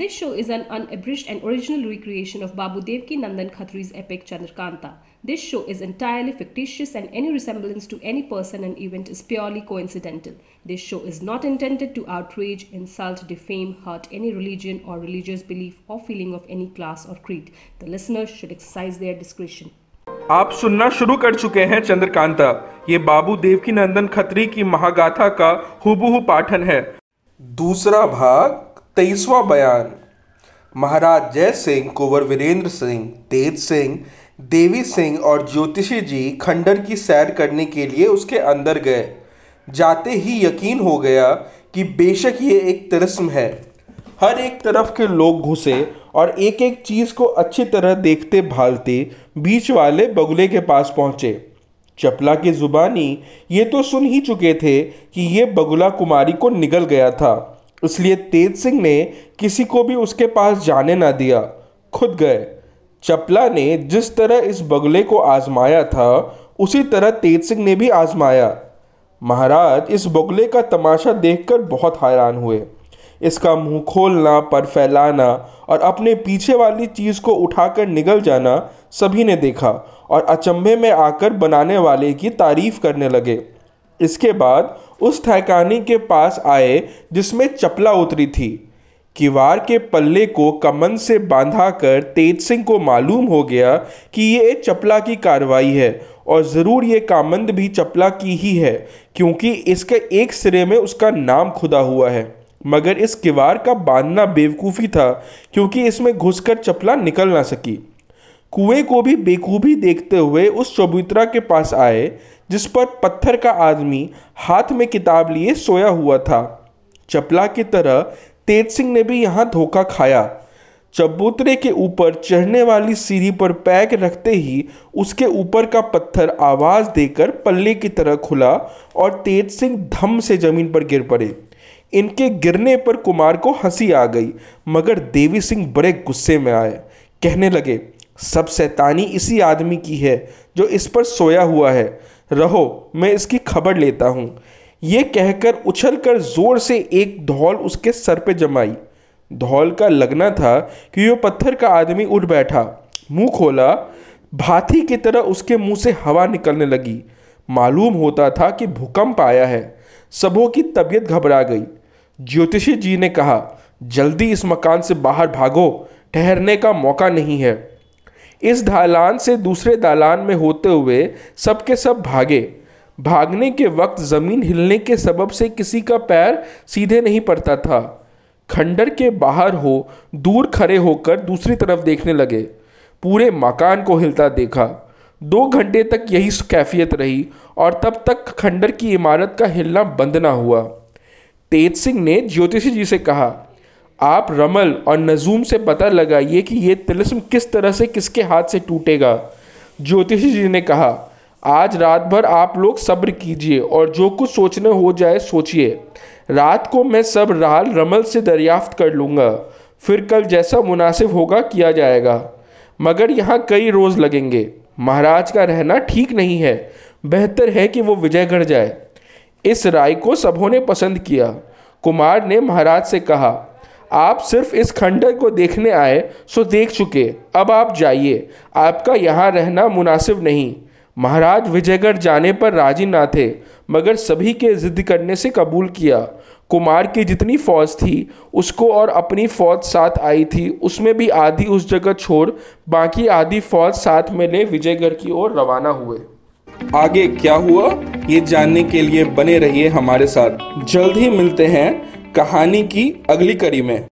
This show is an unabridged and original recreation of Babu Dev Ki Nandan Khatri's epic Chandrakanta. This show is entirely fictitious and any resemblance to any person and event is purely coincidental. This show is not intended to outrage, insult, defame, hurt any religion or religious belief or feeling of any class or creed. The listeners should exercise their discretion. आप सुनना शुरू कर चुके हैं चंद्रकांता। ये बाबू देव की नंदन खत्री की महागाथा का हुबहू पाठन है। दूसरा भाग 23वां बयान। महाराज जय सिंह, कुंवर वीरेंद्र सिंह, तेज सिंह, देवी सिंह और ज्योतिषी जी खंडर की सैर करने के लिए उसके अंदर गए। जाते ही यकीन हो गया कि बेशक ये एक तिरस्म है। हर एक तरफ के लोग घुसे और एक एक चीज़ को अच्छी तरह देखते भालते बीच वाले बगुले के पास पहुँचे। चपला की ज़ुबानी ये तो सुन ही चुके थे कि ये बगुला कुमारी को निगल गया था, इसलिए तेज सिंह ने किसी को भी उसके पास जाने ना दिया, खुद गए। चपला ने जिस तरह इस बगुले को आजमाया था उसी तरह तेज सिंह ने भी आजमाया। महाराज इस बगुले का तमाशा देखकर बहुत हैरान हुए। इसका मुंह खोलना, पर फैलाना और अपने पीछे वाली चीज़ को उठाकर निगल जाना सभी ने देखा और अचंभे में आकर बनाने वाले की तारीफ करने लगे। इसके बाद उस ठहकाने के पास आए जिसमें चपला उतरी थी। किवाड़ के पल्ले को कमन से बांधा कर तेज सिंह को मालूम हो गया कि ये चपला की कार्रवाई है और ज़रूर ये कामंद भी चपला की ही है, क्योंकि इसके एक सिरे में उसका नाम खुदा हुआ है। मगर इस किवाड़ का बांधना बेवकूफ़ी था, क्योंकि इसमें घुसकर चपला निकल ना सकी। कुएं को भी बेखूबी देखते हुए उस चबूतरा के पास आए जिस पर पत्थर का आदमी हाथ में किताब लिए सोया हुआ था। चपला की तरह तेज सिंह ने भी यहाँ धोखा खाया। चबूतरे के ऊपर चढ़ने वाली सीढ़ी पर पैक रखते ही उसके ऊपर का पत्थर आवाज़ देकर पल्ले की तरह खुला और तेज सिंह धम से ज़मीन पर गिर पड़े। इनके गिरने पर कुमार को हंसी आ गई, मगर देवी सिंह बड़े गुस्से में आए। कहने लगे, सब शैतानी इसी आदमी की है जो इस पर सोया हुआ है, रहो मैं इसकी खबर लेता हूँ। ये कहकर उछलकर जोर से एक धौल उसके सर पे जमाई। धौल का लगना था कि यह पत्थर का आदमी उठ बैठा। मुंह खोला, भाथी की तरह उसके मुंह से हवा निकलने लगी। मालूम होता था कि भूकंप आया है। सबों की तबीयत घबरा गई। ज्योतिषी जी ने कहा, जल्दी इस मकान से बाहर भागो, ठहरने का मौका नहीं है। इस दालान से दूसरे दालान में होते हुए सब के सब भागे। भागने के वक्त ज़मीन हिलने के सबब से किसी का पैर सीधे नहीं पड़ता था। खंडर के बाहर हो दूर खड़े होकर दूसरी तरफ देखने लगे। पूरे मकान को हिलता देखा। 2 घंटे तक यही कैफियत रही और तब तक खंडर की इमारत का हिलना बंद ना हुआ। तेज सिंह ने ज्योतिषी जी से कहा, आप रमल और नजूम से पता लगाइए कि ये तिलस्म किस तरह से किसके हाथ से टूटेगा। ज्योतिषी जी ने कहा, आज रात भर आप लोग सब्र कीजिए और जो कुछ सोचने हो जाए सोचिए। रात को मैं सब राल रमल से दरियाफ्त कर लूँगा, फिर कल जैसा मुनासिब होगा किया जाएगा। मगर यहाँ कई रोज़ लगेंगे। महाराज का रहना ठीक नहीं है, बेहतर है कि वो विजयगढ़ जाए। इस राय को सबों ने पसंद किया। कुमार ने महाराज से कहा, आप सिर्फ इस खंडर को देखने आए सो देख चुके, अब आप जाइए, आपका यहाँ रहना मुनासिब नहीं। महाराज विजयगढ़ जाने पर राजी ना थे, मगर सभी के ज़िद करने से कबूल किया। कुमार की जितनी फ़ौज थी उसको और अपनी फ़ौज साथ आई थी, उसमें भी आधी उस जगह छोड़ बाकी आधी फ़ौज साथ में ले विजयगढ़ की ओर रवाना हुए। आगे क्या हुआ ये जानने के लिए बने रहिए हमारे साथ। जल्द ही मिलते हैं कहानी की अगली कड़ी में।